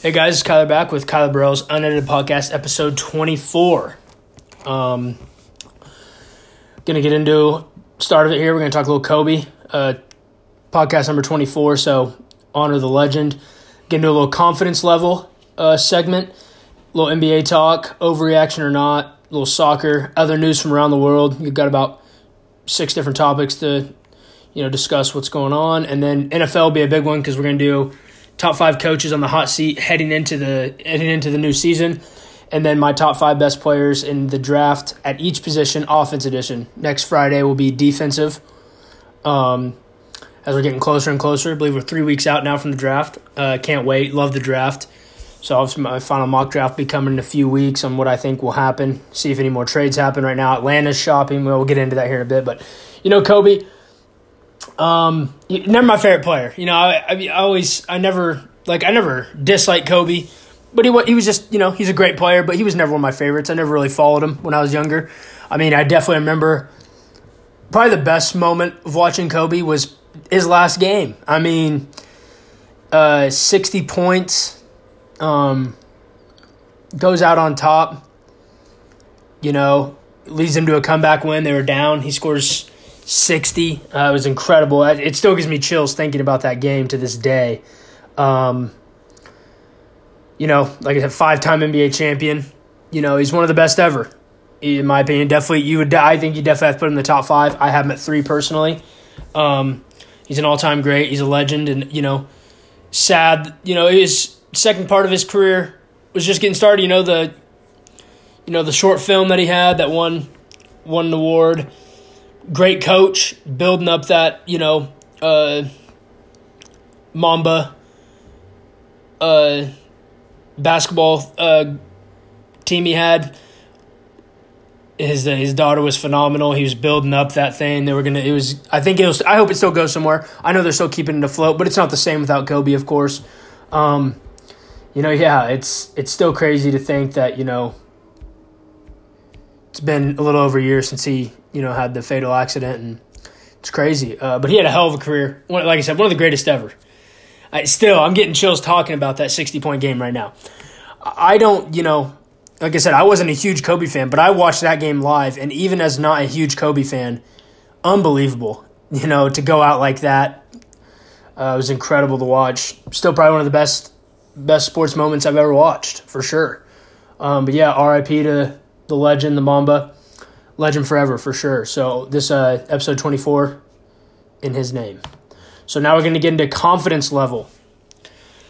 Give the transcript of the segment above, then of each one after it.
Hey guys, it's Kyler back with Kyler Burrell's Unedited Podcast, episode 24. Gonna get into start of it here. We're gonna talk a little Kobe, podcast number 24. So honor the legend. Get into a little confidence level segment, a little NBA talk, overreaction or not, a little soccer, other news from around the world. You've got about six different topics to discuss what's going on, and then NFL will be a big one because we're gonna do top five coaches on the hot seat heading into the new season, and then my top five best players in the draft at each position, offense edition. Next Friday will be defensive. As we're getting closer and closer, I believe we're 3 weeks out now from the draft. Can't wait. Love the draft. So obviously my final mock draft will be coming in a few weeks on what I think will happen. See if any more trades happen right now. Atlanta's shopping. We'll get into that here in a bit. But Kobe. Never my favorite player. I never disliked Kobe, but he was just, he's a great player, but he was never one of my favorites. I never really followed him when I was younger. I mean, I definitely remember probably the best moment of watching Kobe was his last game. 60 points, goes out on top, leads them to a comeback win. They were down. He scores 60. It was incredible. It still gives me chills thinking about that game to this day. Like I said, five-time NBA champion. He's one of the best ever, in my opinion. Definitely, I think you definitely have to put him in the top five. I have him at three personally. He's an all-time great. He's a legend, and sad. His second part of his career was just getting started. The short film that he had that won an award. Great coach, building up that, Mamba basketball team he had. His daughter was phenomenal. He was building up that thing. I hope it still goes somewhere. I know they're still keeping it afloat, but it's not the same without Kobe, of course. It's still crazy to think that, it's been a little over a year since he had the fatal accident, and it's crazy. But he had a hell of a career. Like I said, one of the greatest ever. I'm getting chills talking about that 60-point game right now. I don't, like I said, I wasn't a huge Kobe fan, but I watched that game live, and even as not a huge Kobe fan, unbelievable, to go out like that. It was incredible to watch. Still probably one of the best sports moments I've ever watched, for sure. RIP to the legend, the Mamba. Legend forever, for sure. So this episode 24, in his name. So now we're going to get into confidence level.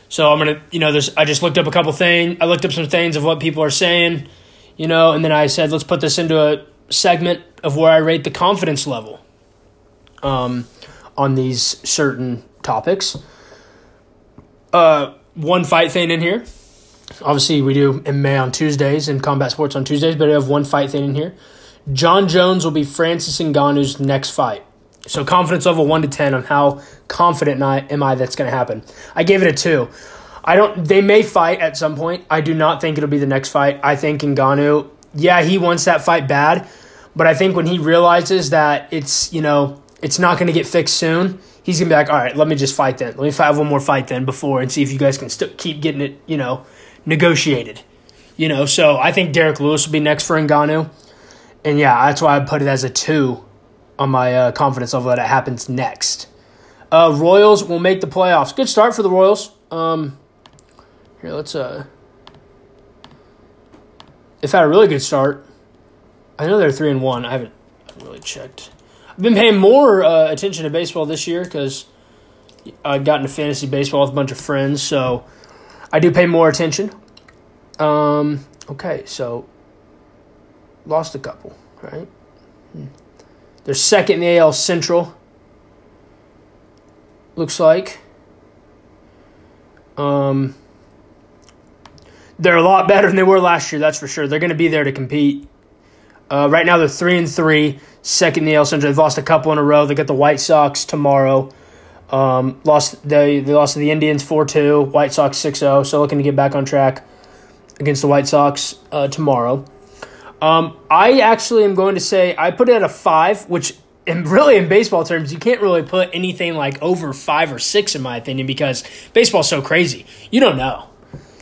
So I'm going to, I just looked up a couple things. I looked up some things of what people are saying, and then I said, let's put this into a segment of where I rate the confidence level on these certain topics. One fight thing in here. Obviously, we do MMA on Tuesdays and combat sports on Tuesdays, but I have one fight thing in here. John Jones will be Francis Ngannou's next fight. So confidence level 1 to 10 on how confident am I that's going to happen. I gave it a 2. They may fight at some point. I do not think it'll be the next fight. I think Ngannou, he wants that fight bad, but I think when he realizes that it's, it's not going to get fixed soon, he's going to be like, all right, let me just fight then. Let me have one more fight then before and see if you guys can still keep getting it, negotiated. So I think Derek Lewis will be next for Ngannou. And that's why I put it as a 2 on my confidence level that it happens next. Royals will make the playoffs. Good start for the Royals. Here, let's. They've had a really good start. I know they're 3-1. I haven't really checked. I've been paying more attention to baseball this year because I got into fantasy baseball with a bunch of friends, so I do pay more attention. Okay, so. Lost a couple, right? They're second in the AL Central. Looks like. They're a lot better than they were last year, that's for sure. They're going to be there to compete. Right now they're 3-3, second in the AL Central. They've lost a couple in a row. They got the White Sox tomorrow. They lost to the Indians 4-2, White Sox 6-0. So looking to get back on track against the White Sox tomorrow. I actually am going to say I put it at a 5, which really in baseball terms, you can't really put anything like over 5 or 6 in my opinion because baseball's so crazy. You don't know.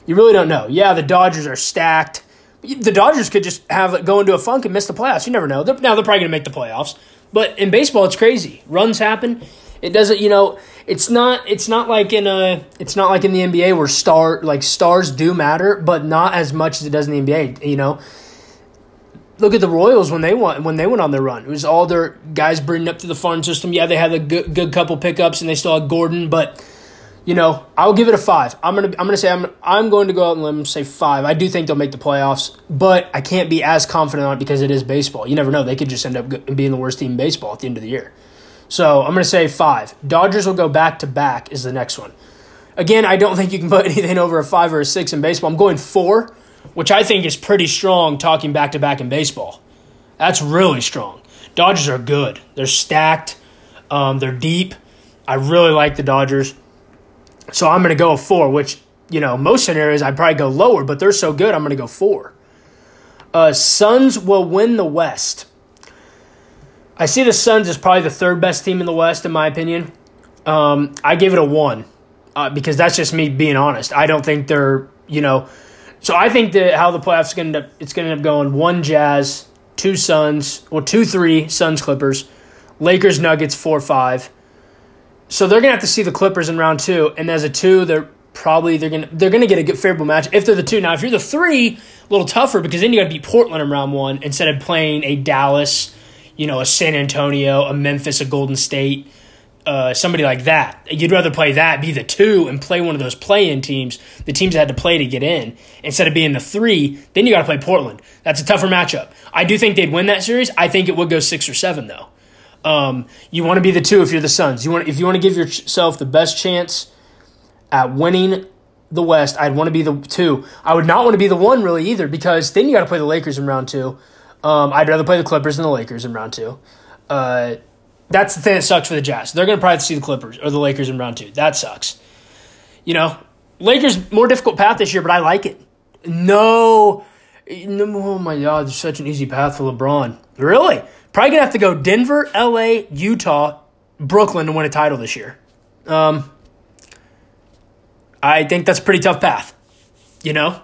You really don't know. Yeah, the Dodgers are stacked. The Dodgers could just have go into a funk and miss the playoffs. You never know. Now, they're probably going to make the playoffs. But in baseball, it's crazy. Runs happen. It doesn't, you know, it's not like in the NBA where stars do matter, but not as much as it does in the NBA, you know. Look at the Royals when they went on their run. It was all their guys bringing up to the farm system. Yeah, they had a good couple pickups and they still had Gordon, but you know, I'll give it a 5. I'm going to go out and say 5. I do think they'll make the playoffs, but I can't be as confident on it because it is baseball. You never know; they could just end up being the worst team in baseball at the end of the year. So I'm going to say 5. Dodgers will go back to back is the next one. Again, I don't think you can put anything over a 5 or a 6 in baseball. I'm going 4, which I think is pretty strong talking back to back in baseball. That's really strong. Dodgers are good. They're stacked. They're deep. I really like the Dodgers. So I'm going to go a 4, which, you know, most scenarios I'd probably go lower, but they're so good, I'm going to go 4. Suns will win the West. I see the Suns as probably the third best team in the West, in my opinion. I give it a 1 because that's just me being honest. I don't think they're, you know. So I think that how the playoffs are going to end up, it's going to end up going 1 Jazz, 2 Suns, or 2-3 Suns Clippers, Lakers Nuggets 4-5. So they're going to have to see the Clippers in round 2, and as a 2, they're going to get a good favorable match if they're the 2. Now, if you're the 3, a little tougher because then you got to beat Portland in round 1 instead of playing a Dallas, you know, a San Antonio, a Memphis, a Golden State, somebody like that. You'd rather play that, be the 2, and play one of those play-in teams, the teams that had to play to get in, instead of being the 3. Then you got to play Portland. That's a tougher matchup. I do think they'd win that series. I think it would go 6 or 7, though. You want to be the 2 if you're the Suns. If you want to give yourself the best chance at winning the West, I'd want to be the 2. I would not want to be the 1 really either because then you got to play the Lakers in round 2. I'd rather play the Clippers than the Lakers in round 2. That's the thing that sucks for the Jazz. They're going to probably see the Clippers or the Lakers in round 2. That sucks. You know, Lakers, more difficult path this year, but I like it. No, oh my God, there's such an easy path for LeBron. Really? Probably going to have to go Denver, L.A., Utah, Brooklyn to win a title this year. I think that's a pretty tough path, you know?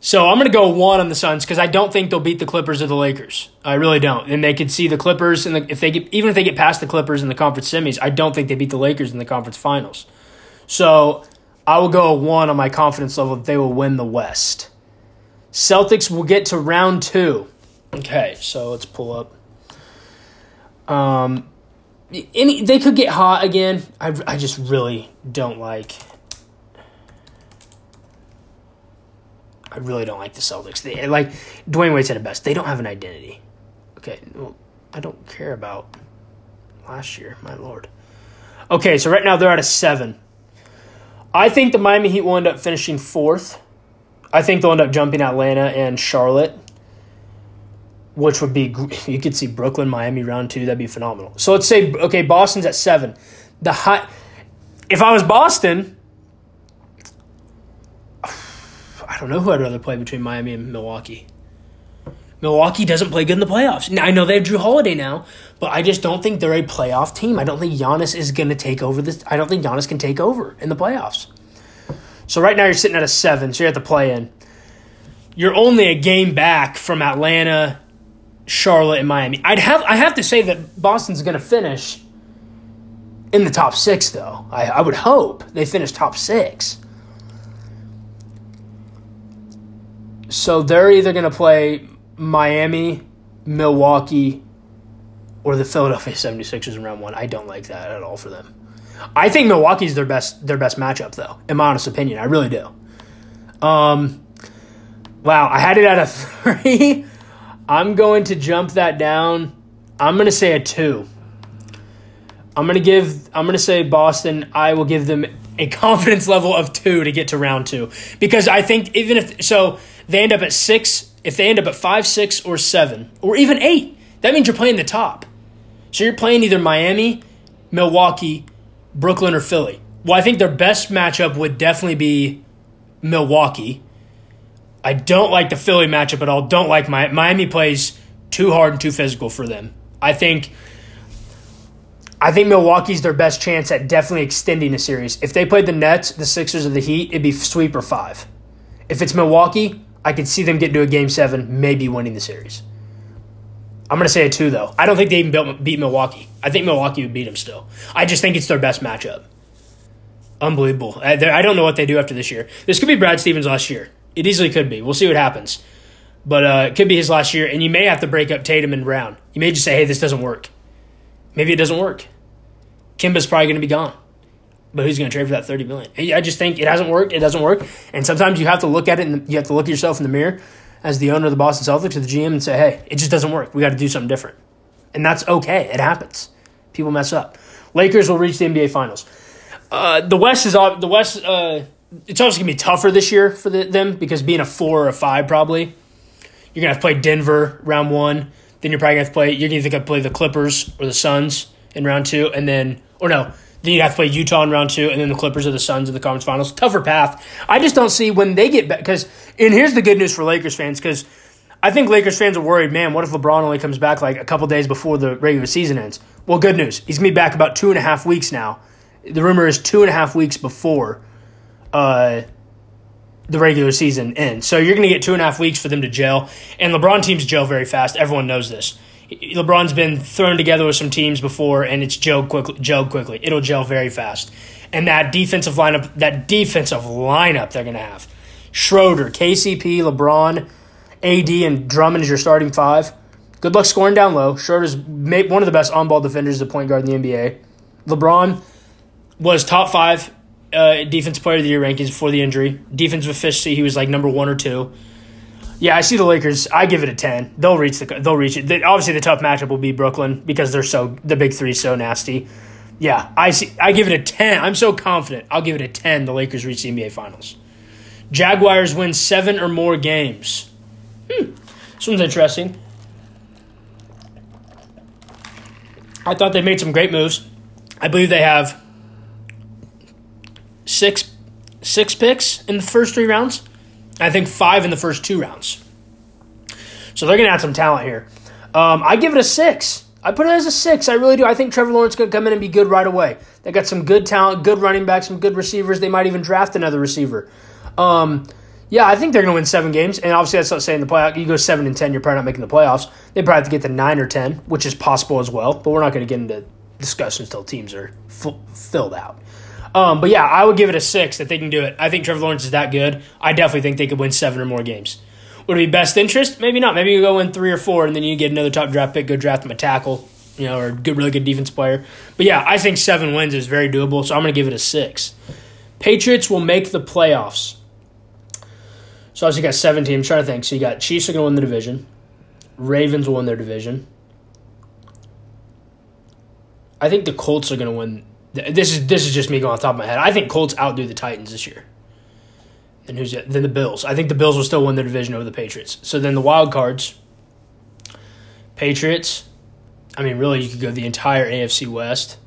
So I'm going to go 1 on the Suns because I don't think they'll beat the Clippers or the Lakers. I really don't. And they could see the Clippers, and even if they get past the Clippers in the conference semis, I don't think they beat the Lakers in the conference finals. So I will go a 1 on my confidence level that they will win the West. Celtics will get to round 2. Okay, so let's pull up. They could get hot again. I just really don't like. I really don't like the Celtics. They, like Dwayne Wade said it best, they don't have an identity. Okay, well, I don't care about last year, my lord. Okay, so right now they're at a 7. I think the Miami Heat will end up finishing 4th. I think they'll end up jumping Atlanta and Charlotte, which would be – you could see Brooklyn, Miami, round 2. That'd be phenomenal. So let's say, okay, Boston's at 7. If I was Boston – I don't know who I'd rather play between Miami and Milwaukee. Milwaukee doesn't play good in the playoffs. Now, I know they have Drew Holiday now, but I just don't think they're a playoff team. I don't think Giannis is going to take over this. I don't think Giannis can take over in the playoffs. So right now you're sitting at a 7, so you're at the play-in. You're only a game back from Atlanta, Charlotte, and Miami. I have to say that Boston's going to finish in the top 6, though. I would hope they finish top 6. So they're either going to play Miami, Milwaukee, or the Philadelphia 76ers in round 1. I don't like that at all for them. I think Milwaukee's their best matchup, though, in my honest opinion. I really do. Wow, I had it at a 3. I'm going to jump that down. I'm going to say a 2. I'm going to say Boston. I will give them a confidence level of 2 to get to round 2 because I think even if so they end up at 6, if they end up at 5, 6, or 7, or even 8, that means you're playing the top. So you're playing either Miami, Milwaukee, Brooklyn, or Philly. Well, I think their best matchup would definitely be Milwaukee. I don't like the Philly matchup at all. Don't like Miami plays too hard and too physical for them. I think Milwaukee's their best chance at definitely extending a series. If they played the Nets, the Sixers, or the Heat, it'd be sweep or 5. If it's Milwaukee, I could see them getting to a Game 7, maybe winning the series. I'm going to say a 2, though. I don't think they even beat Milwaukee. I think Milwaukee would beat them still. I just think it's their best matchup. Unbelievable. I don't know what they do after this year. This could be Brad Stevens' last year. It easily could be. We'll see what happens. But it could be his last year, and you may have to break up Tatum and Brown. You may just say, hey, this doesn't work. Maybe it doesn't work. Kimba's probably going to be gone. But who's going to trade for that $30 million? I just think it hasn't worked. It doesn't work. And sometimes you have to look at it, and you have to look at yourself in the mirror as the owner of the Boston Celtics or the GM and say, hey, it just doesn't work. We got to do something different. And that's okay. It happens. People mess up. Lakers will reach the NBA Finals. The West. It's always going to be tougher this year for them because being a 4 or a 5 probably, you're going to have to play Denver round 1. Then you're probably going to have to play. You're going to think I'd play the Clippers or the Suns in round 2, and then or no. Then you'd have to play Utah in round 2, and then the Clippers or the Suns in the conference finals. Tougher path. I just don't see when they get back. And here's the good news for Lakers fans, because I think Lakers fans are worried, man, what if LeBron only comes back like a couple days before the regular season ends? Well, good news. He's going to be back about 2.5 weeks now. The rumor is 2.5 weeks before the regular season ends. So you're going to get 2.5 weeks for them to gel. And LeBron teams gel very fast. Everyone knows this. LeBron's been thrown together with some teams before, and it's gelled quickly. It'll gel very fast. And that defensive lineup they're going to have. Schroeder, KCP, LeBron, AD, and Drummond is your starting 5. Good luck scoring down low. Schroeder's one of the best on-ball defenders as a point guard in the NBA. LeBron was top 5 defense player of the year rankings before the injury. Defensive efficiency, he was like number 1 or 2. Yeah, I see the Lakers. I give it a 10. They'll reach it. Obviously, the tough matchup will be Brooklyn because the big three is so nasty. Yeah, I give it a 10. I'm so confident. I'll give it a 10. The Lakers reach the NBA Finals. Jaguars win 7 or more games. This one's interesting. I thought they made some great moves. I believe they have six picks in the first 3 rounds. I think 5 in the first 2 rounds. So they're going to add some talent here. I give it a 6. I put it as a 6. I really do. I think Trevor Lawrence is going to come in and be good right away. They got some good talent, good running backs, some good receivers. They might even draft another receiver. Yeah, I think they're going to win 7 games. And obviously that's not saying the playoff. You go 7-10, you're probably not making the playoffs. They probably have to get to 9 or 10, which is possible as well. But we're not going to get into discussions until teams are filled out. But yeah, I would give it a 6 that they can do it. I think Trevor Lawrence is that good. I definitely think they could win 7 or more games. Would it be best interest? Maybe not. Maybe you go win 3 or 4, and then you get another top draft pick, go draft them a tackle, or a really good defense player. But yeah, I think 7 wins is very doable, so I'm going to give it a 6. Patriots will make the playoffs. So obviously you got 7 teams. I'm trying to think. So you got Chiefs are going to win the division. Ravens will win their division. I think the Colts are going to win. This is just me going off the top of my head. I think Colts outdo the Titans this year. And then the Bills. I think the Bills will still win their division over the Patriots. So then the wild cards, Patriots. I mean, really, you could go the entire AFC West.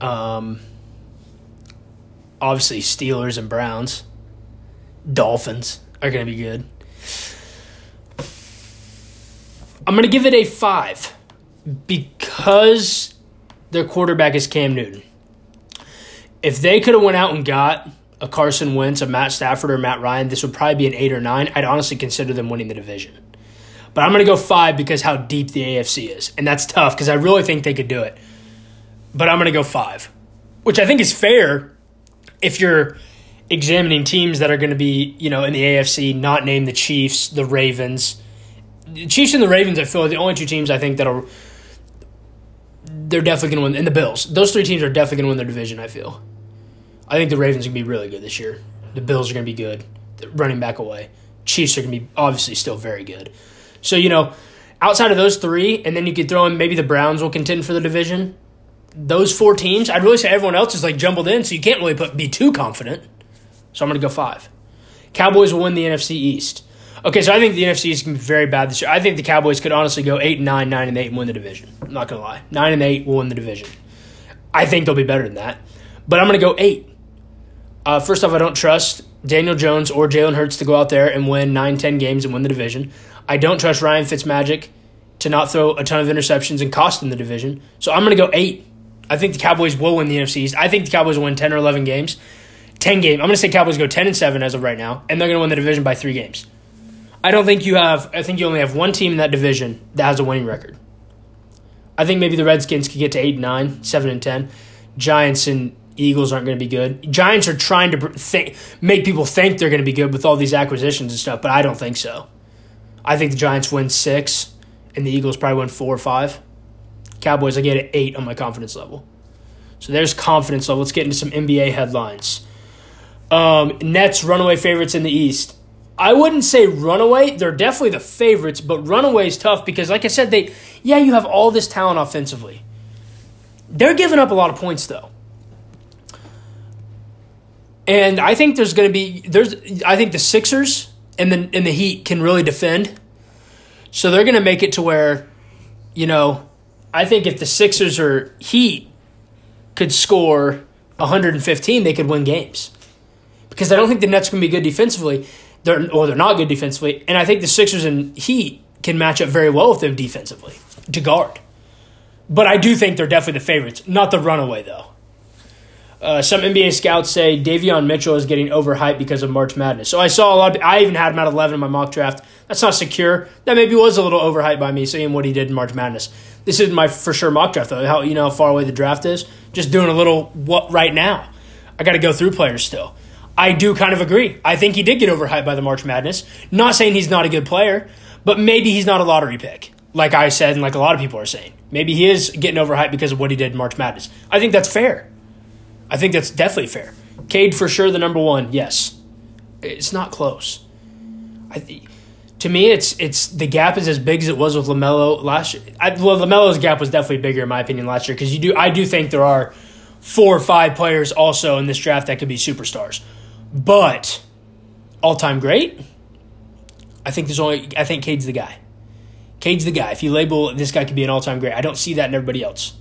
Obviously, Steelers and Browns. Dolphins are going to be good. I'm going to give it a 5 because their quarterback is Cam Newton. If they could have went out and got a Carson Wentz, a Matt Stafford, or Matt Ryan, this would probably be an 8 or 9. I'd honestly consider them winning the division. But I'm going to go 5 because how deep the AFC is. And that's tough because I really think they could do it. But I'm going to go 5, which I think is fair if you're examining teams that are going to be, in the AFC, not named the Chiefs, the Ravens. The Chiefs and the Ravens, I feel, are the only 2 teams I think that'll – they're definitely going to win. And the Bills. Those 3 teams are definitely going to win their division, I feel. I think the Ravens are going to be really good this year. The Bills are going to be good. They're running back away. Chiefs are going to be obviously still very good. So, outside of those 3, and then you could throw in maybe the Browns will contend for the division. Those 4 teams, I'd really say everyone else is like jumbled in, so you can't really be too confident. So I'm going to go 5. Cowboys will win the NFC East. Okay, so I think the NFC is going to be very bad this year. I think the Cowboys could honestly go 8-9, 9-8, and win the division. I'm not going to lie. 9-8 will win the division. I think they'll be better than that. But I'm going to go 8. First off, I don't trust Daniel Jones or Jalen Hurts to go out there and win 9-10 games and win the division. I don't trust Ryan Fitzmagic to not throw a ton of interceptions and cost them the division. So I'm going to go 8. I think the Cowboys will win the NFC East. I think the Cowboys will win 10 or 11 games. 10 game. I'm going to say Cowboys go 10-7 as of right now, and they're going to win the division by 3 games. I don't think you have – I think you only have one team in that division that has a winning record. I think maybe the Redskins could get to 8-9, 7-10. Giants and Eagles aren't going to be good. Giants are trying to make people think they're going to be good with all these acquisitions and stuff, but I don't think so. I think the Giants win 6, and the Eagles probably win 4 or 5. Cowboys, I get an 8 on my confidence level. So there's confidence level. Let's get into some NBA headlines. Nets, runaway favorites in the East. I wouldn't say runaway. They're definitely the favorites, but runaway is tough because, like I said, you have all this talent offensively. They're giving up a lot of points, though. And I think there's going to be – I think the Sixers and the Heat can really defend. So they're going to make it to where, you know, I think if the Sixers or Heat could score 115, they could win games. Because I don't think the Nets can be good defensively. They're not good defensively. And I think the Sixers and Heat can match up very well with them defensively to guard. But I do think they're definitely the favorites. Not the runaway, though. Some NBA scouts say Davion Mitchell is getting overhyped because of March Madness. So I saw a lot of – I even had him at 11 in my mock draft. That's not secure. That maybe was a little overhyped by me, seeing what he did in March Madness. This isn't my for sure mock draft, though. How far away the draft is? Just doing a little what right now. I got to go through players still. I do kind of agree. I think he did get overhyped by the March Madness. Not saying he's not a good player, but maybe he's not a lottery pick, like I said and like a lot of people are saying. Maybe he is getting overhyped because of what he did in March Madness. I think that's fair. I think that's definitely fair. Cade for sure the number one. Yes, it's not close. To me, it's the gap is as big as it was with LaMelo last year. LaMelo's gap was definitely bigger in my opinion last year because I do think there are 4 or 5 players also in this draft that could be superstars, but all time great. I think Cade's the guy. Cade's the guy. If you label this guy could be an all time great, I don't see that in everybody else.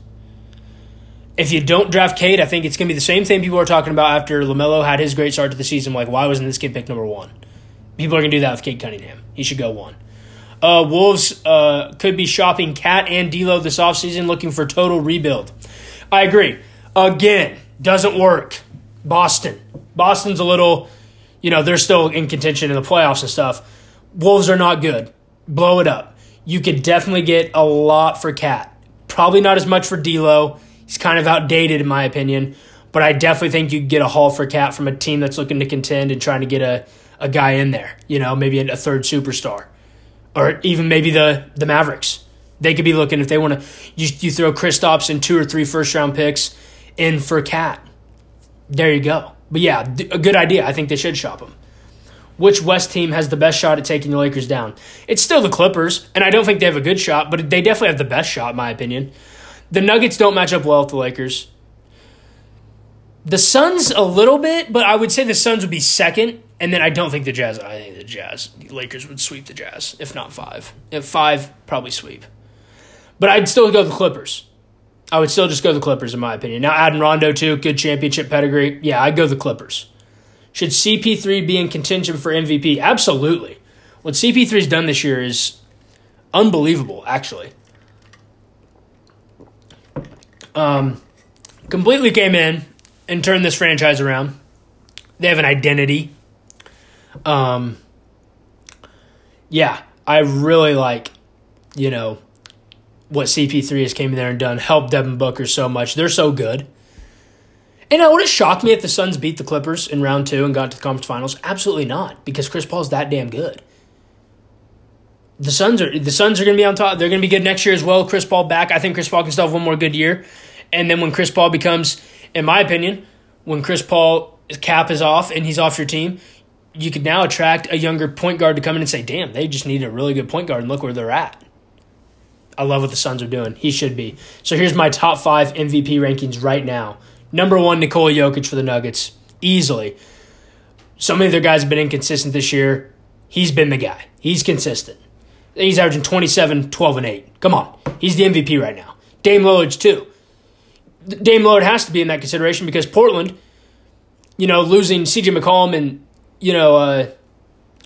If you don't draft Cade, I think it's going to be the same thing people are talking about after LaMelo had his great start to the season. Like, why wasn't this kid picked number one? People are going to do that with Cade Cunningham. He should go one. Wolves could be shopping Cat and D'Lo this offseason looking for total rebuild. I agree. Again, doesn't work. Boston's a little, they're still in contention in the playoffs and stuff. Wolves are not good. Blow it up. You could definitely get a lot for Cat. Probably not as much for D'Lo. He's kind of outdated in my opinion, but I definitely think you get a haul for Cat from a team that's looking to contend and trying to get a guy in there, maybe a third superstar or even maybe the Mavericks. They could be looking if they want to, you throw Kristaps and 2 or 3 first-round picks in for Cat. There you go. But yeah, a good idea. I think they should shop him. Which West team has the best shot at taking the Lakers down? It's still the Clippers, and I don't think they have a good shot, but they definitely have the best shot in my opinion. The Nuggets don't match up well with the Lakers. The Suns a little bit, but I would say the Suns would be second, and then I don't think the Jazz. I think the Lakers would sweep the Jazz, if not 5. If 5, probably sweep. But I'd still go the Clippers. I would still just go the Clippers, in my opinion. Now, adding Rondo, too, good championship pedigree. Yeah, I'd go the Clippers. Should CP3 be in contention for MVP? Absolutely. What CP3's done this year is unbelievable, actually. Completely came in and turned this franchise around. They have an identity. I really like, what CP3 has came in there and done. Helped Devin Booker so much. They're so good. And it would have shocked me if the Suns beat the Clippers in round 2 and got to the conference finals. Absolutely not, because Chris Paul's that damn good. The Suns are going to be on top. They're going to be good next year as well. Chris Paul back. I think Chris Paul can still have one more good year. And then when Chris Paul becomes, in my opinion, when Chris Paul's cap is off and he's off your team, you could now attract a younger point guard to come in and say, damn, they just need a really good point guard and look where they're at. I love what the Suns are doing. He should be. So here's my top 5 MVP rankings right now. Number 1, Nikola Jokic for the Nuggets. Easily. So many of their guys have been inconsistent this year. He's been the guy. He's consistent. He's averaging 27, 12, and 8. Come on. He's the MVP right now. Dame Lillard, too. Dame Lillard has to be in that consideration because Portland, losing CJ McCollum and,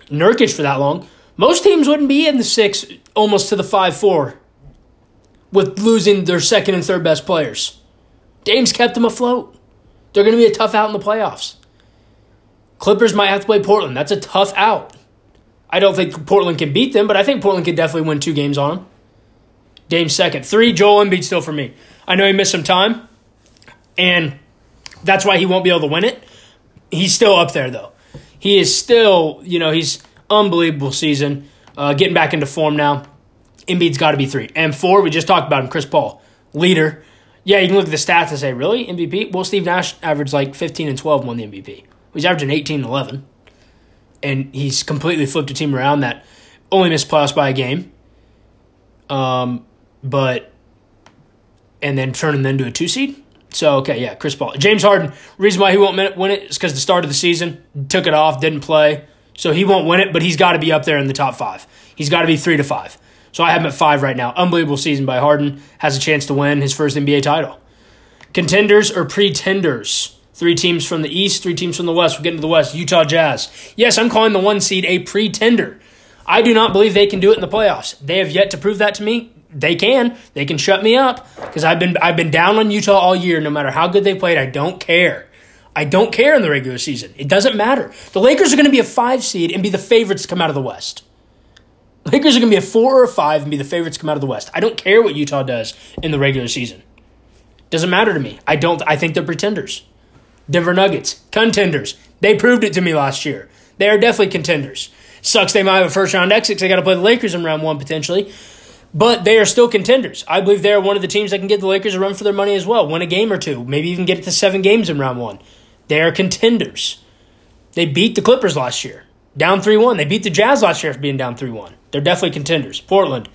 Nurkic for that long, most teams wouldn't be in the 6, almost to the 5-4 with losing their second and third best players. Dame's kept them afloat. They're going to be a tough out in the playoffs. Clippers might have to play Portland. That's a tough out. I don't think Portland can beat them, but I think Portland could definitely win 2 games on them. Dame's second. 3, Joel Embiid still for me. I know he missed some time, and that's why he won't be able to win it. He's still up there, though. He is still, you know, he's unbelievable season. Getting back into form now. Embiid's got to be 3. And 4, we just talked about him, Chris Paul. Leader. Yeah, you can look at the stats and say, really? MVP? Well, Steve Nash averaged like 15 and 12 won the MVP. He's averaging 18 and 11. And he's completely flipped a team around that only missed playoffs by a game. And then turning them into a 2 seed. So, okay, yeah, Chris Paul. James Harden, reason why he won't win it is because the start of the season, took it off, didn't play. So he won't win it, but he's got to be up there in the top 5. He's got to be 3 to 5. So I have him at 5 right now. Unbelievable season by Harden. Has a chance to win his first NBA title. Contenders or pretenders? 3 teams from the East, 3 teams from the West. We'll get into the West. Utah Jazz. Yes, I'm calling the 1 seed a pretender. I do not believe they can do it in the playoffs. They have yet to prove that to me. They can. They can shut me up because I've been down on Utah all year. No matter how good they played, I don't care. I don't care in the regular season. It doesn't matter. The Lakers are going to be a 5 seed and be the favorites to come out of the West. Lakers are going to be a 4 or a 5 and be the favorites to come out of the West. I don't care what Utah does in the regular season. Doesn't matter to me. I think they're pretenders. Denver Nuggets, contenders. They proved it to me last year. They are definitely contenders. Sucks they might have a first-round exit because they got to play the Lakers in round 1 potentially. But they are still contenders. I believe they are one of the teams that can give the Lakers a run for their money as well. Win a game or 2. Maybe even get it to 7 games in round 1. They are contenders. They beat the Clippers last year. Down 3-1. They beat the Jazz last year for being down 3-1. They're definitely contenders. Portland.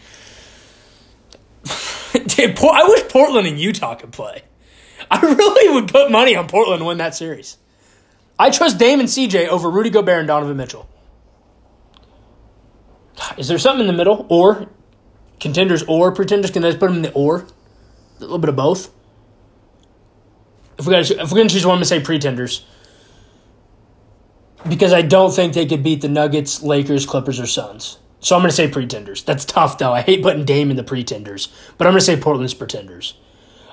Dude, I wish Portland and Utah could play. I really would put money on Portland to win that series. I trust Dame and CJ over Rudy Gobert and Donovan Mitchell. Is there something in the middle? Or contenders or pretenders? Can I just put them in the or? A little bit of both. If we're going to choose one, I'm going to say pretenders. Because I don't think they could beat the Nuggets, Lakers, Clippers, or Suns. So I'm going to say pretenders. That's tough, though. I hate putting Dame in the pretenders. But I'm going to say Portland's pretenders.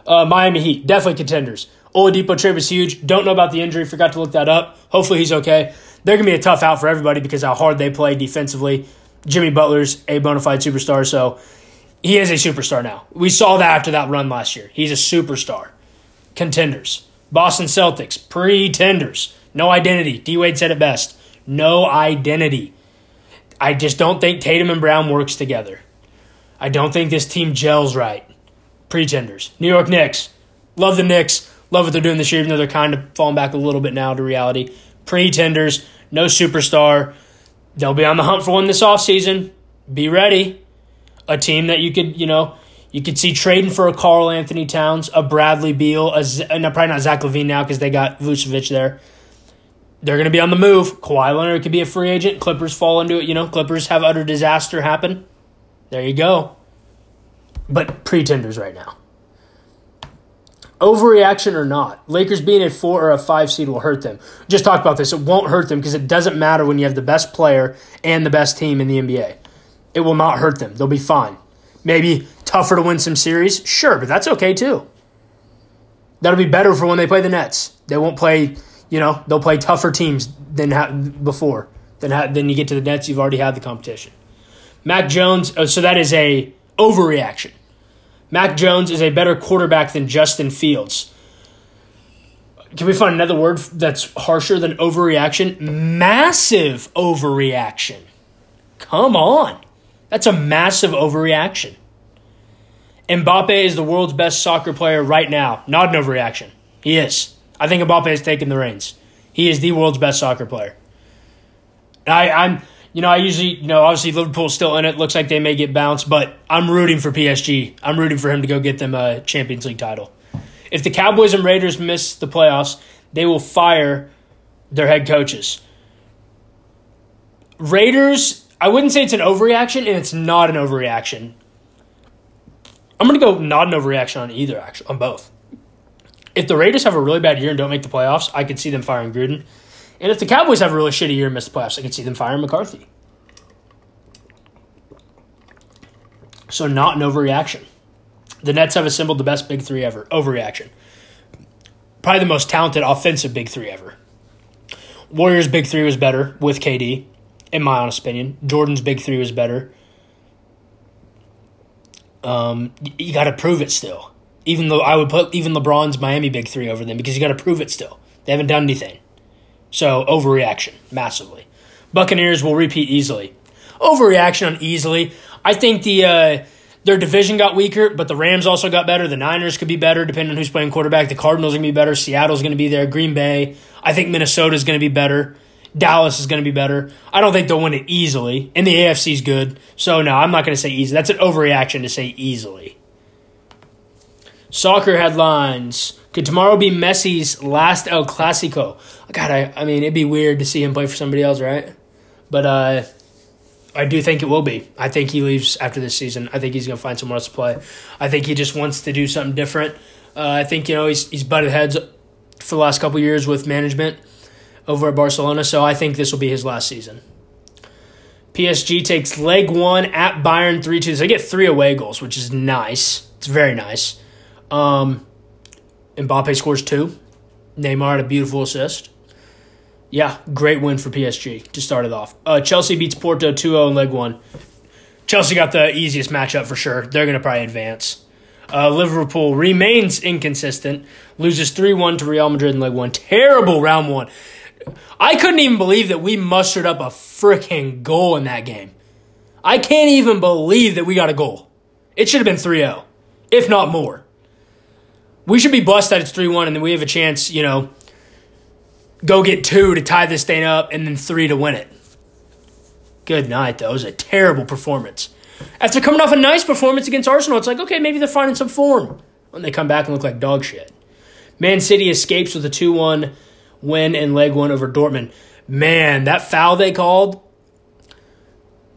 Miami Heat, definitely contenders. Oladipo trade was huge. Don't know about the injury. Forgot to look that up. Hopefully he's okay. They're going to be a tough out for everybody because how hard they play defensively. Jimmy Butler's a bona fide superstar, so he is a superstar now. We saw that after that run last year. He's a superstar. Contenders. Boston Celtics, pretenders. No identity. D-Wade said it best. No identity. I just don't think Tatum and Brown works together. I don't think this team gels right. Pretenders. New York Knicks. Love the Knicks. Love what they're doing this year, even though they're kind of falling back a little bit now to reality. Pretenders. No superstar. They'll be on the hunt for one this offseason. Be ready. A team that you could see trading for a Karl Anthony Towns, a Bradley Beal, probably not Zach LaVine now because they got Vucevic there. They're going to be on the move. Kawhi Leonard could be a free agent. Clippers fall into it. Clippers have utter disaster happen. There you go. But pretenders right now. Overreaction or not, Lakers being a 4 or a 5 seed will hurt them. Just talked about this. It won't hurt them because it doesn't matter when you have the best player and the best team in the NBA. It will not hurt them. They'll be fine. Maybe tougher to win some series. Sure, but that's okay too. That'll be better for when they play the Nets. They won't play, they'll play tougher teams than you get to the Nets. You've already had the competition. Mac Jones, so that is a overreaction. Mac Jones is a better quarterback than Justin Fields. Can we find another word that's harsher than overreaction? Massive overreaction. Come on. That's a massive overreaction. Mbappe is the world's best soccer player right now. Not an overreaction. He is. I think Mbappe has taken the reins. He is the world's best soccer player. Obviously Liverpool's still in it. Looks like they may get bounced, but I'm rooting for PSG. I'm rooting for him to go get them a Champions League title. If the Cowboys and Raiders miss the playoffs, they will fire their head coaches. Raiders, I wouldn't say it's an overreaction, and it's not an overreaction. I'm going to go not an overreaction on either, actually, on both. If the Raiders have a really bad year and don't make the playoffs, I could see them firing Gruden. And if the Cowboys have a really shitty year and miss the playoffs, I could see them firing McCarthy. So not an overreaction. The Nets have assembled the best big three ever. Overreaction. Probably the most talented offensive big three ever. Warriors' big three was better with KD, in my honest opinion. Jordan's big three was better. You got to prove it still. Even though I would put even LeBron's Miami big three over them because you got to prove it still. They haven't done anything. So overreaction massively. Buccaneers will repeat easily. Overreaction on easily. I think their division got weaker, but the Rams also got better. The Niners could be better depending on who's playing quarterback. The Cardinals are going to be better. Seattle's going to be there. Green Bay. I think Minnesota's going to be better. Dallas is going to be better. I don't think they'll win it easily. And the AFC's good. So, no, I'm not going to say easy. That's an overreaction to say easily. Soccer headlines. Could tomorrow be Messi's last El Clasico? God, I mean, it'd be weird to see him play for somebody else, right? But I do think it will be. I think he leaves after this season. I think he's going to find somewhere else to play. I think he just wants to do something different. I think, you know, he's butted heads for the last couple of years with management over at Barcelona, so I think this will be his last season. PSG takes leg one at Bayern 3-2. They get three away goals, which is nice. It's very nice. Mbappe scores two. Neymar had a beautiful assist. Yeah, great win for PSG to start it off. Chelsea beats Porto 2-0 in leg one. Chelsea got the easiest matchup for sure. They're going to probably advance. Liverpool remains inconsistent. Loses 3-1 to Real Madrid in leg one. Terrible round one. I couldn't even believe that we mustered up a freaking goal in that game. I can't even believe that we got a goal. It should have been 3-0, if not more. We should be blessed that it's 3-1 and then we have a chance, you know, go get two to tie this thing up and then three to win it. Good night, though. It was a terrible performance. After coming off a nice performance against Arsenal, it's like, okay, maybe they're finding some form. When they come back and look like dog shit. Man City escapes with a 2-1 win in leg one over Dortmund. Man, that foul they called.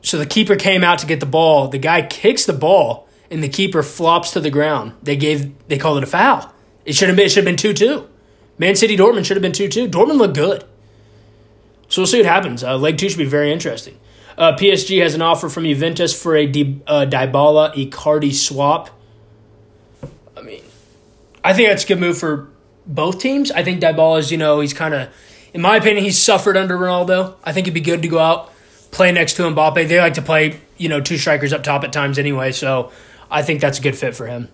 So the keeper came out to get the ball. The guy kicks the ball, and the keeper flops to the ground. They called it a foul. It should have been 2-2. Man City Dortmund should have been 2-2. Dortmund looked good. So we'll see what happens. Leg two should be very interesting. PSG has an offer from Juventus for a Dybala-Icardi swap. I mean, I think that's a good move for both teams. I think Dybala is, you know, he's kind of, in my opinion, he's suffered under Ronaldo. I think it'd be good to go out, play next to Mbappe. They like to play, you know, two strikers up top at times anyway, so I think that's a good fit for him.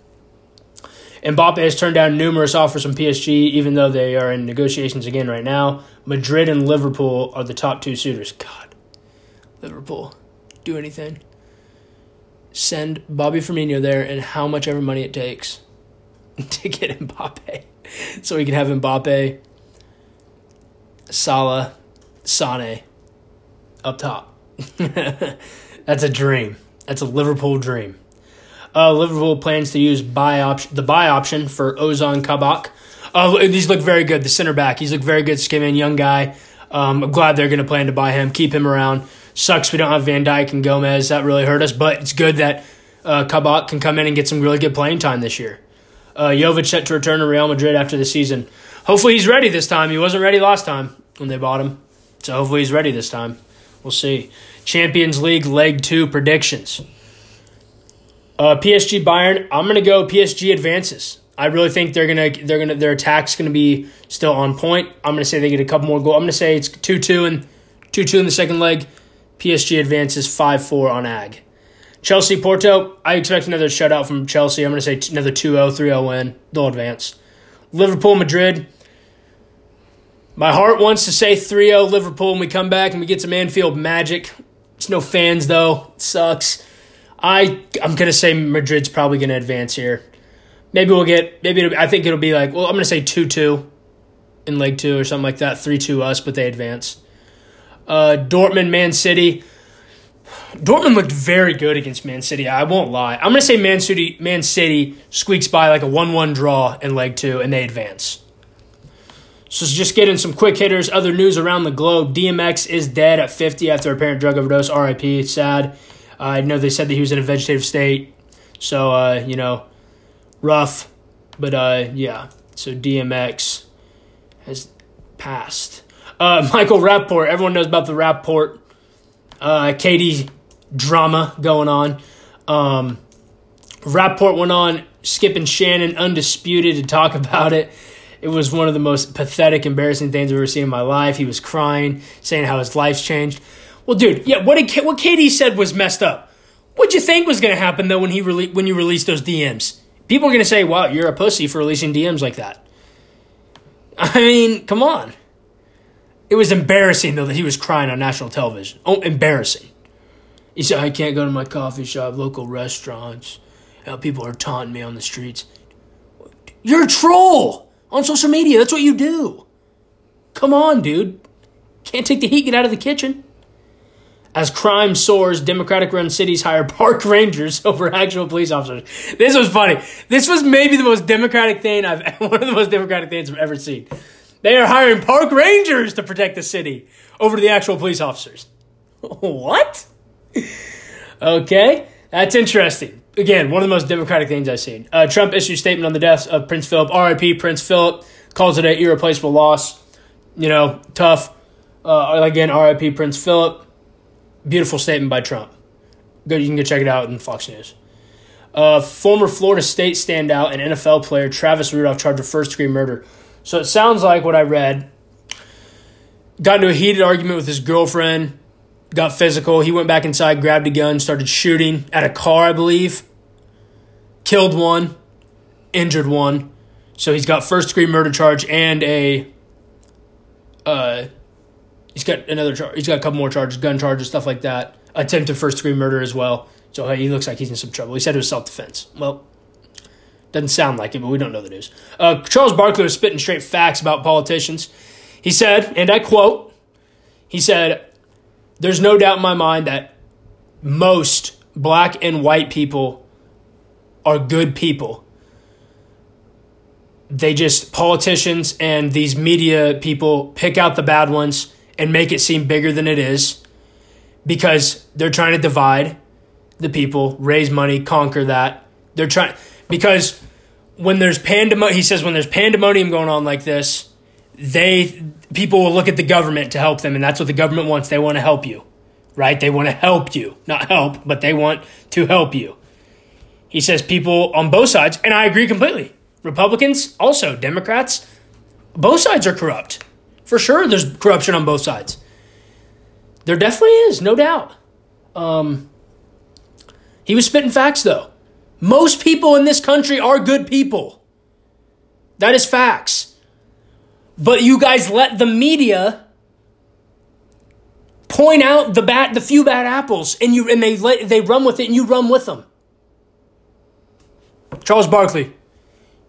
Mbappe has turned down numerous offers from PSG, even though they are in negotiations again right now. Madrid and Liverpool are the top two suitors. God, Liverpool, do anything. Send Bobby Firmino there and how much ever money it takes to get Mbappe. So we can have Mbappe, Salah, Sané up top. That's a dream. That's a Liverpool dream. Liverpool plans to use the buy option for Ozan Kabak. These look very good. The center back. He's looked very good. Skimming, young guy. I'm glad they're going to plan to buy him. Keep him around. Sucks we don't have Van Dijk and Gomez. That really hurt us. But it's good that Kabak can come in and get some really good playing time this year. Jovic set to return to Real Madrid after the season. Hopefully he's ready this time. He wasn't ready last time when they bought him. So hopefully he's ready this time. We'll see. Champions League Leg 2 predictions. PSG Bayern. I'm gonna go PSG advances. I really think their attack's gonna be still on point. I'm gonna say they get a couple more goals. I'm gonna say it's 2-2 in the second leg. PSG advances 5-4 on Ag. Chelsea Porto. I expect another shutout from Chelsea. I'm gonna say another 2-0, 3-0 win. They'll advance. Liverpool Madrid. My heart wants to say 3-0 Liverpool when we come back and we get some Anfield magic. It's no fans though. It sucks. I'm going to say Madrid's probably going to advance here. I think it'll be like, well, I'm going to say 2-2 in leg two or something like that. 3-2 us, but they advance. Dortmund, Man City. Dortmund looked very good against Man City. I won't lie. I'm going to say Man City squeaks by like a 1-1 draw in leg two, and they advance. So just getting some quick hitters. Other news around the globe. DMX is dead at 50 after apparent drug overdose. RIP. It's sad. I know they said that he was in a vegetative state, so, you know, rough. But, yeah, so DMX has passed. Michael Rapport, everyone knows about the Rapport. KD drama going on. Rapport went on, Skip and Shannon Undisputed to talk about it. It was one of the most pathetic, embarrassing things I've ever seen in my life. He was crying, saying how his life's changed. Well, dude, yeah, what KD said was messed up. What'd you think was going to happen, though, when you released those DMs? People are going to say, wow, you're a pussy for releasing DMs like that. I mean, come on. It was embarrassing, though, that he was crying on national television. Oh, embarrassing. He said, I can't go to my coffee shop, local restaurants. How people are taunting me on the streets. You're a troll on social media. That's what you do. Come on, dude. Can't take the heat. Get out of the kitchen. As crime soars, Democratic-run cities hire park rangers over actual police officers. This was funny. This was maybe the most Democratic thing one of the most Democratic things I've ever seen. They are hiring park rangers to protect the city over the actual police officers. What? Okay, that's interesting. Again, one of the most Democratic things I've seen. Trump issued a statement on the death of Prince Philip. R.I.P. Prince Philip. Calls it an irreplaceable loss. You know, tough. Again, R.I.P. Prince Philip. Beautiful statement by Trump. Good, you can go check it out in Fox News. Former Florida State standout and NFL player Travis Rudolph charged with first-degree murder. So it sounds like what I read. Got into a heated argument with his girlfriend. Got physical. He went back inside, grabbed a gun, started shooting at a car, I believe. Killed one. Injured one. So he's got first-degree murder charge and he's got another charge. He's got a couple more charges, gun charges, stuff like that. Attempted first-degree murder as well. So hey, he looks like he's in some trouble. He said it was self-defense. Well, doesn't sound like it, but we don't know the news. Charles Barkley was spitting straight facts about politicians. He said, and I quote, he said, there's no doubt in my mind that most black and white people are good people. They just, politicians and these media people pick out the bad ones and make it seem bigger than it is because they're trying to divide the people, raise money, conquer that. They're trying, because when there's pandemonium, he says, when there's pandemonium going on like this, people will look at the government to help them, and that's what the government wants. They want to help you, right? They want to help you. Not help, but they want to help you. He says people on both sides, and I agree completely. Republicans, also Democrats, both sides are corrupt. For sure there's corruption on both sides. There definitely is, no doubt. He was spitting facts, though. Most people in this country are good people. That is facts. But you guys let the media point out the few bad apples, and they run with it, and you run with them. Charles Barkley,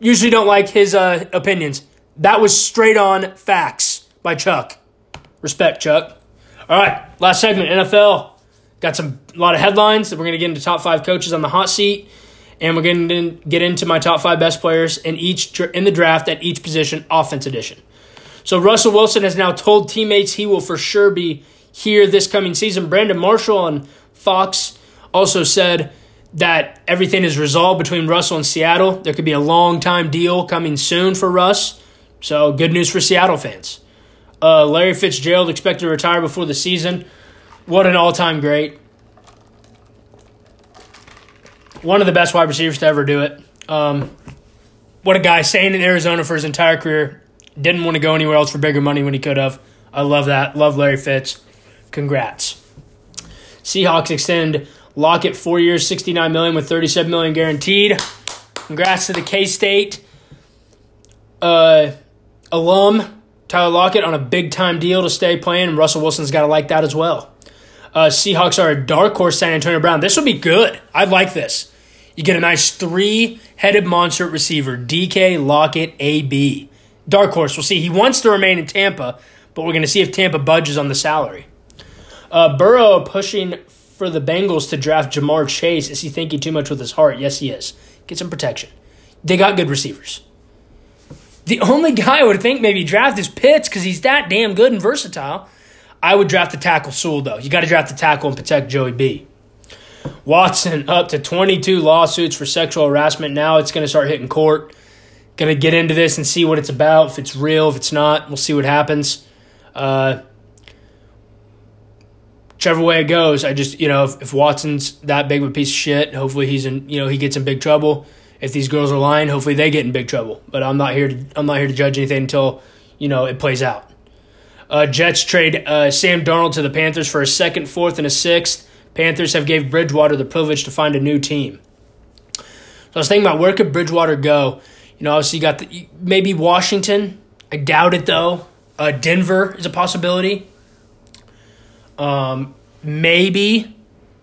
usually don't like his opinions. That was straight on facts by Chuck. Respect, Chuck. All right, last segment, NFL. Got a lot of headlines that we're going to get into top five coaches on the hot seat. And we're going to get into my top five best players in the draft at each position, offense edition. So Russell Wilson has now told teammates he will for sure be here this coming season. Brandon Marshall on Fox also said that everything is resolved between Russell and Seattle. There could be a long-time deal coming soon for Russ. So good news for Seattle fans. Larry Fitzgerald expected to retire before the season. What an all-time great. One of the best wide receivers to ever do it. What a guy, staying in Arizona for his entire career. Didn't want to go anywhere else for bigger money when he could have. I love that. Love Larry Fitz. Congrats. Seahawks extend Lockett 4 years, $69 million with $37 million guaranteed. Congrats to the K-State alum, Tyler Lockett, on a big-time deal to stay playing. And Russell Wilson's got to like that as well. Seahawks are a dark horse signing Antonio Brown. This would be good. I like this. You get a nice three-headed monster receiver, DK, Lockett, AB. Dark horse. We'll see. He wants to remain in Tampa, but we're going to see if Tampa budges on the salary. Burrow pushing for the Bengals to draft Jamar Chase. Is he thinking too much with his heart? Yes, he is. Get some protection. They got good receivers. The only guy I would think maybe draft is Pitts because he's that damn good and versatile. I would draft the tackle Sewell, though. You got to draft the tackle and protect Joey B. Watson up to 22 lawsuits for sexual harassment. Now it's going to start hitting court. Going to get into this and see what it's about, if it's real, if it's not. We'll see what happens. Whichever way it goes, I just, if Watson's that big of a piece of shit, hopefully he gets in big trouble. if these girls are lying, hopefully they get in big trouble. But I'm not here to judge anything until, you know, it plays out. Jets trade Sam Darnold to the Panthers for a second, fourth, and a sixth. Panthers have gave Bridgewater the privilege to find a new team. So I was thinking about where could Bridgewater go? You know, obviously you got maybe Washington. I doubt it, though. Denver is a possibility. Maybe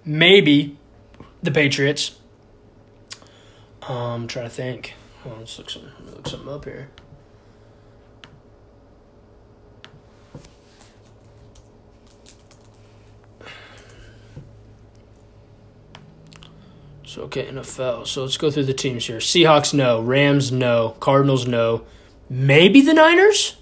the Patriots. I'm trying to think. Hold on, let's look something up here. So, okay, NFL. So, let's go through the teams here. Seahawks, no. Rams, no. Cardinals, no. Maybe the Niners?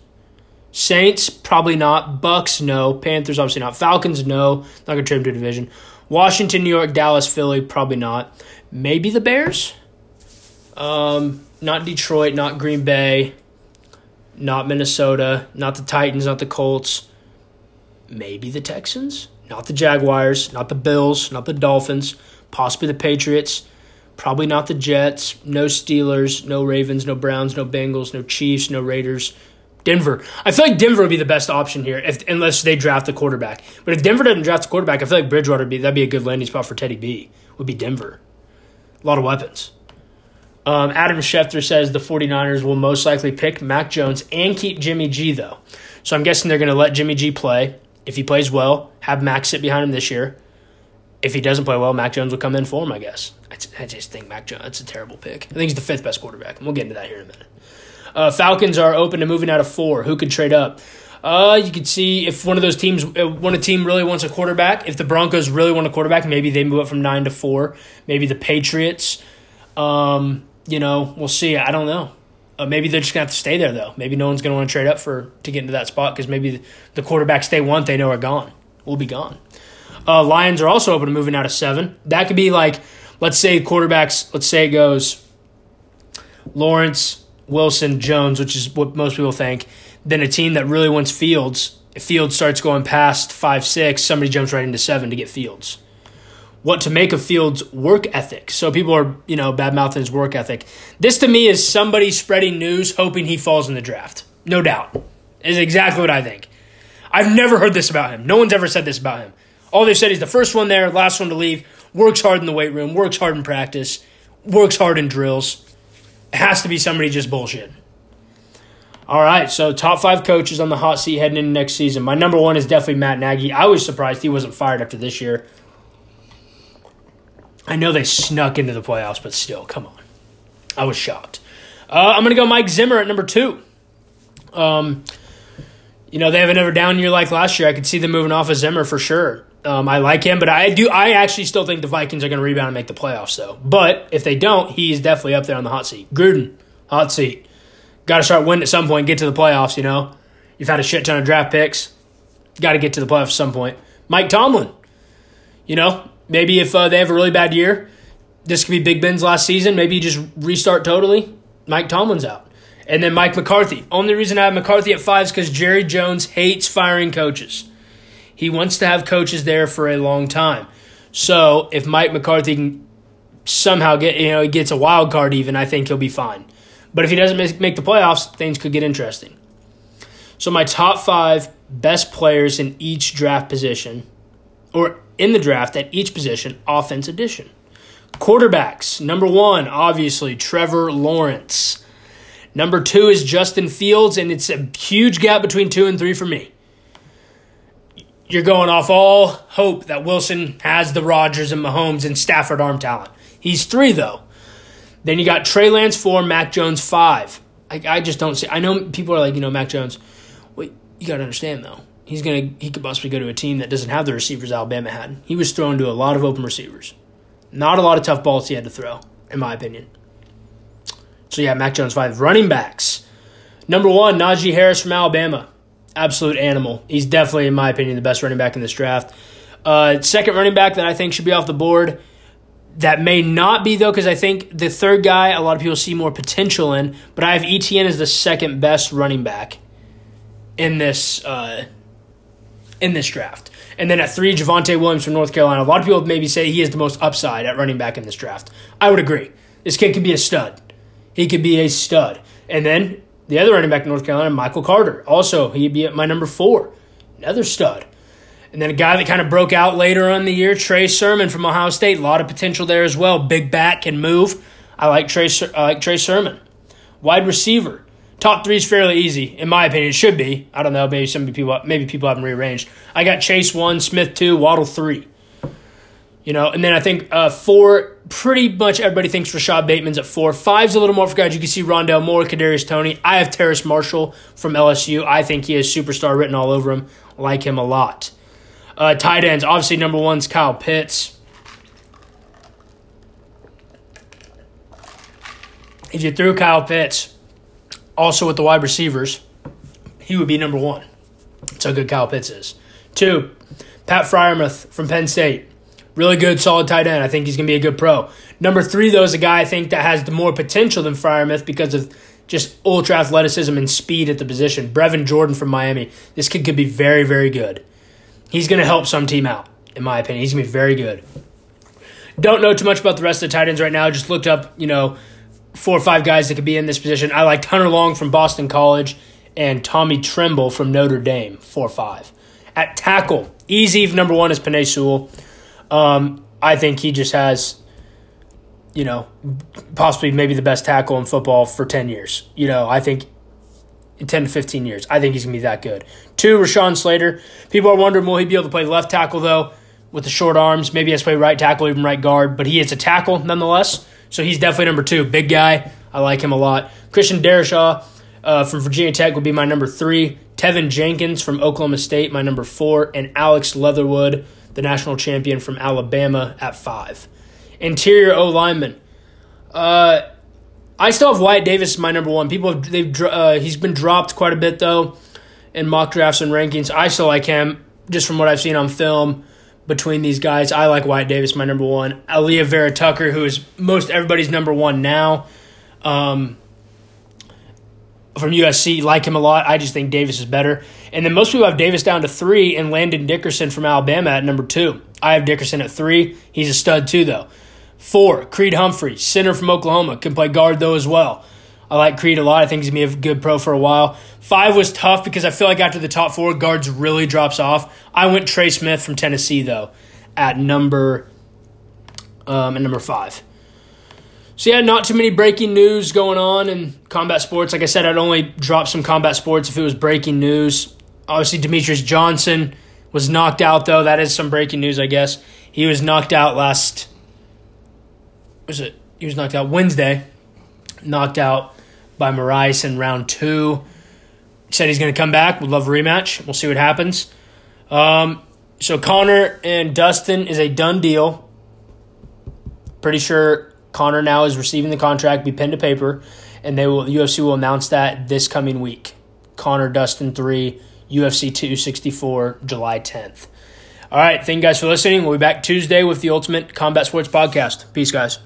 Saints, probably not. Bucks, no. Panthers, obviously not. Falcons, no. Not going to trade them to a division. Washington, New York, Dallas, Philly, probably not. Maybe the Bears? Not Detroit, not Green Bay, not Minnesota, not the Titans, not the Colts. Maybe the Texans? Not the Jaguars, not the Bills, not the Dolphins. Possibly the Patriots, probably not the Jets, no Steelers, no Ravens, no Browns, no Bengals, no Chiefs, no Raiders. Denver. I feel like Denver would be the best option here unless they draft the quarterback. But if Denver doesn't draft the quarterback, I feel like Bridgewater that'd be a good landing spot for Teddy B. Would be Denver. A lot of weapons. Adam Schefter says the 49ers will most likely pick Mac Jones and keep Jimmy G, though. So I'm guessing they're going to let Jimmy G play. If he plays well, have Mac sit behind him this year. If he doesn't play well, Mac Jones will come in for him, I guess. I just think Mac Jones, that's a terrible pick. I think he's the fifth best quarterback, and we'll get into that here in a minute. Falcons are open to moving out of 4. Who could trade up? You could see if one team really wants a quarterback. If the Broncos really want a quarterback, maybe they move up from 9 to 4. Maybe the Patriots. You know, we'll see. I don't know. Maybe they're just going to have to stay there, though. Maybe no one's going to want to trade up to get into that spot because maybe the quarterbacks they want, they know are gone. Will be gone. Lions are also open to moving out of 7. That could be like, let's say quarterbacks, let's say it goes Lawrence, Wilson, Jones, which is what most people think. Then a team that really wants Fields, if Fields starts going past 5, 6, somebody jumps right into 7 to get Fields. What to make of Fields' work ethic. So people are, you know, bad-mouthing his work ethic. This to me is somebody spreading news hoping he falls in the draft. No doubt. Is exactly what I think. I've never heard this about him. No one's ever said this about him. All they've said is the first one there, last one to leave, works hard in the weight room, works hard in practice, works hard in drills. It has to be somebody just bullshit. All right, so top 5 coaches on the hot seat heading into next season. My number 1 is definitely Matt Nagy. I was surprised he wasn't fired after this year. I know they snuck into the playoffs, but still, come on. I was shocked. I'm going to go Mike Zimmer at number 2. You know, they have another down year like last year. I could see them moving off of Zimmer for sure. I like him, but I actually still think the Vikings are going to rebound and make the playoffs, though. But if they don't, he's definitely up there on the hot seat. Gruden, hot seat. Got to start winning at some point, get to the playoffs, you know. You've had a shit ton of draft picks. Got to get to the playoffs at some point. Mike Tomlin, you know, maybe if they have a really bad year, this could be Big Ben's last season. Maybe you just restart totally. Mike Tomlin's out. And then Mike McCarthy. Only reason I have McCarthy at 5 is because Jerry Jones hates firing coaches. He wants to have coaches there for a long time. So if Mike McCarthy can somehow gets a wild card even, I think he'll be fine. But if he doesn't make the playoffs, things could get interesting. So my top 5 best players in each draft position, or in the draft at each position, offense edition. Quarterbacks, number 1, obviously, Trevor Lawrence. Number 2 is Justin Fields, and it's a huge gap between 2 and 3 for me. You're going off all hope that Wilson has the Rodgers and Mahomes and Stafford arm talent. He's 3, though. Then you got Trey Lance 4, Mac Jones 5. I just don't see. I know people are like, you know, Mac Jones. Wait, you got to understand, though. He could possibly go to a team that doesn't have the receivers Alabama had. He was thrown to a lot of open receivers. Not a lot of tough balls he had to throw, in my opinion. So, yeah, Mac Jones 5. Running backs. Number 1, Najee Harris from Alabama. Absolute animal. He's definitely, in my opinion, the best running back in this draft. Second running back that I think should be off the board, that may not be, though, because I think the third guy a lot of people see more potential in, but I have ETN as the second best running back in this draft. And then at 3, Javonte Williams from North Carolina. A lot of people maybe say he is the most upside at running back in this draft. I would agree. This kid could be a stud. He could be a stud. And then the other running back in North Carolina, Michael Carter. Also, he'd be at my number 4. Another stud. And then a guy that kind of broke out later on in the year, Trey Sermon from Ohio State. A lot of potential there as well. Big back, can move. I like Trey Sermon. Wide receiver. Top 3 is fairly easy, in my opinion. It should be. I don't know. Maybe people haven't rearranged. I got Chase 1, Smith 2, Waddle 3. You know, and then I think 4, pretty much everybody thinks Rashad Bateman's at 4. 5's a little more for guys. You can see Rondell Moore, Kadarius Toney. I have Terrace Marshall from LSU. I think he has superstar written all over him. Like him a lot. Tight ends, obviously number 1's Kyle Pitts. If you threw Kyle Pitts, also with the wide receivers, he would be number 1. That's how good Kyle Pitts is. 2, Pat Freiermuth from Penn State. Really good, solid tight end. I think he's going to be a good pro. Number 3, though, is a guy I think that has the more potential than Freiermuth because of just ultra athleticism and speed at the position. Brevin Jordan from Miami. This kid could be very, very good. He's going to help some team out, in my opinion. He's going to be very good. Don't know too much about the rest of the tight ends right now. Just looked up, 4 or 5 guys that could be in this position. I liked Hunter Long from Boston College and Tommy Tremble from Notre Dame, 4 or 5. At tackle, easy number 1 is Penei Sewell. I think he just has, possibly maybe the best tackle in football for 10 years. I think in 10 to 15 years. I think he's going to be that good. 2, Rashawn Slater. People are wondering, will he be able to play left tackle, though, with the short arms? Maybe he has to play right tackle, even right guard. But he is a tackle, nonetheless. So he's definitely number 2. Big guy. I like him a lot. Christian Darrisaw from Virginia Tech would be my number 3. Tevin Jenkins from Oklahoma State, my number 4. And Alex Leatherwood, the national champion from Alabama, at 5. Interior O-lineman. I still have Wyatt Davis as my number 1. He's been dropped quite a bit, though, in mock drafts and rankings. I still like him, just from what I've seen on film between these guys. I like Wyatt Davis, my number 1. Aaliyah Vera-Tucker, who is most everybody's number 1 now, from USC, like him a lot. I just think Davis is better. And then most people have Davis down to 3 and Landon Dickerson from Alabama at number 2. I have Dickerson at 3. He's a stud, too, though. 4, Creed Humphrey, center from Oklahoma. Can play guard, though, as well. I like Creed a lot. I think he's going to be a good pro for a while. 5 was tough because I feel like after the top 4, guards really drops off. I went Trey Smith from Tennessee, though, at number 5. So, yeah, not too many breaking news going on in combat sports. Like I said, I'd only drop some combat sports if it was breaking news. Obviously, Demetrius Johnson was knocked out, though. That is some breaking news, I guess. He was knocked out last... He was knocked out Wednesday. Knocked out by Morais in round 2. He said he's going to come back. Would love a rematch. We'll see what happens. So Connor and Dustin is a done deal. Pretty sure Connor now is receiving the contract, be pen to paper, and UFC will announce that this coming week. Connor Dustin 3, UFC 264, July 10th. All right, thank you guys for listening. We'll be back Tuesday with the Ultimate Combat Sports Podcast. Peace, guys.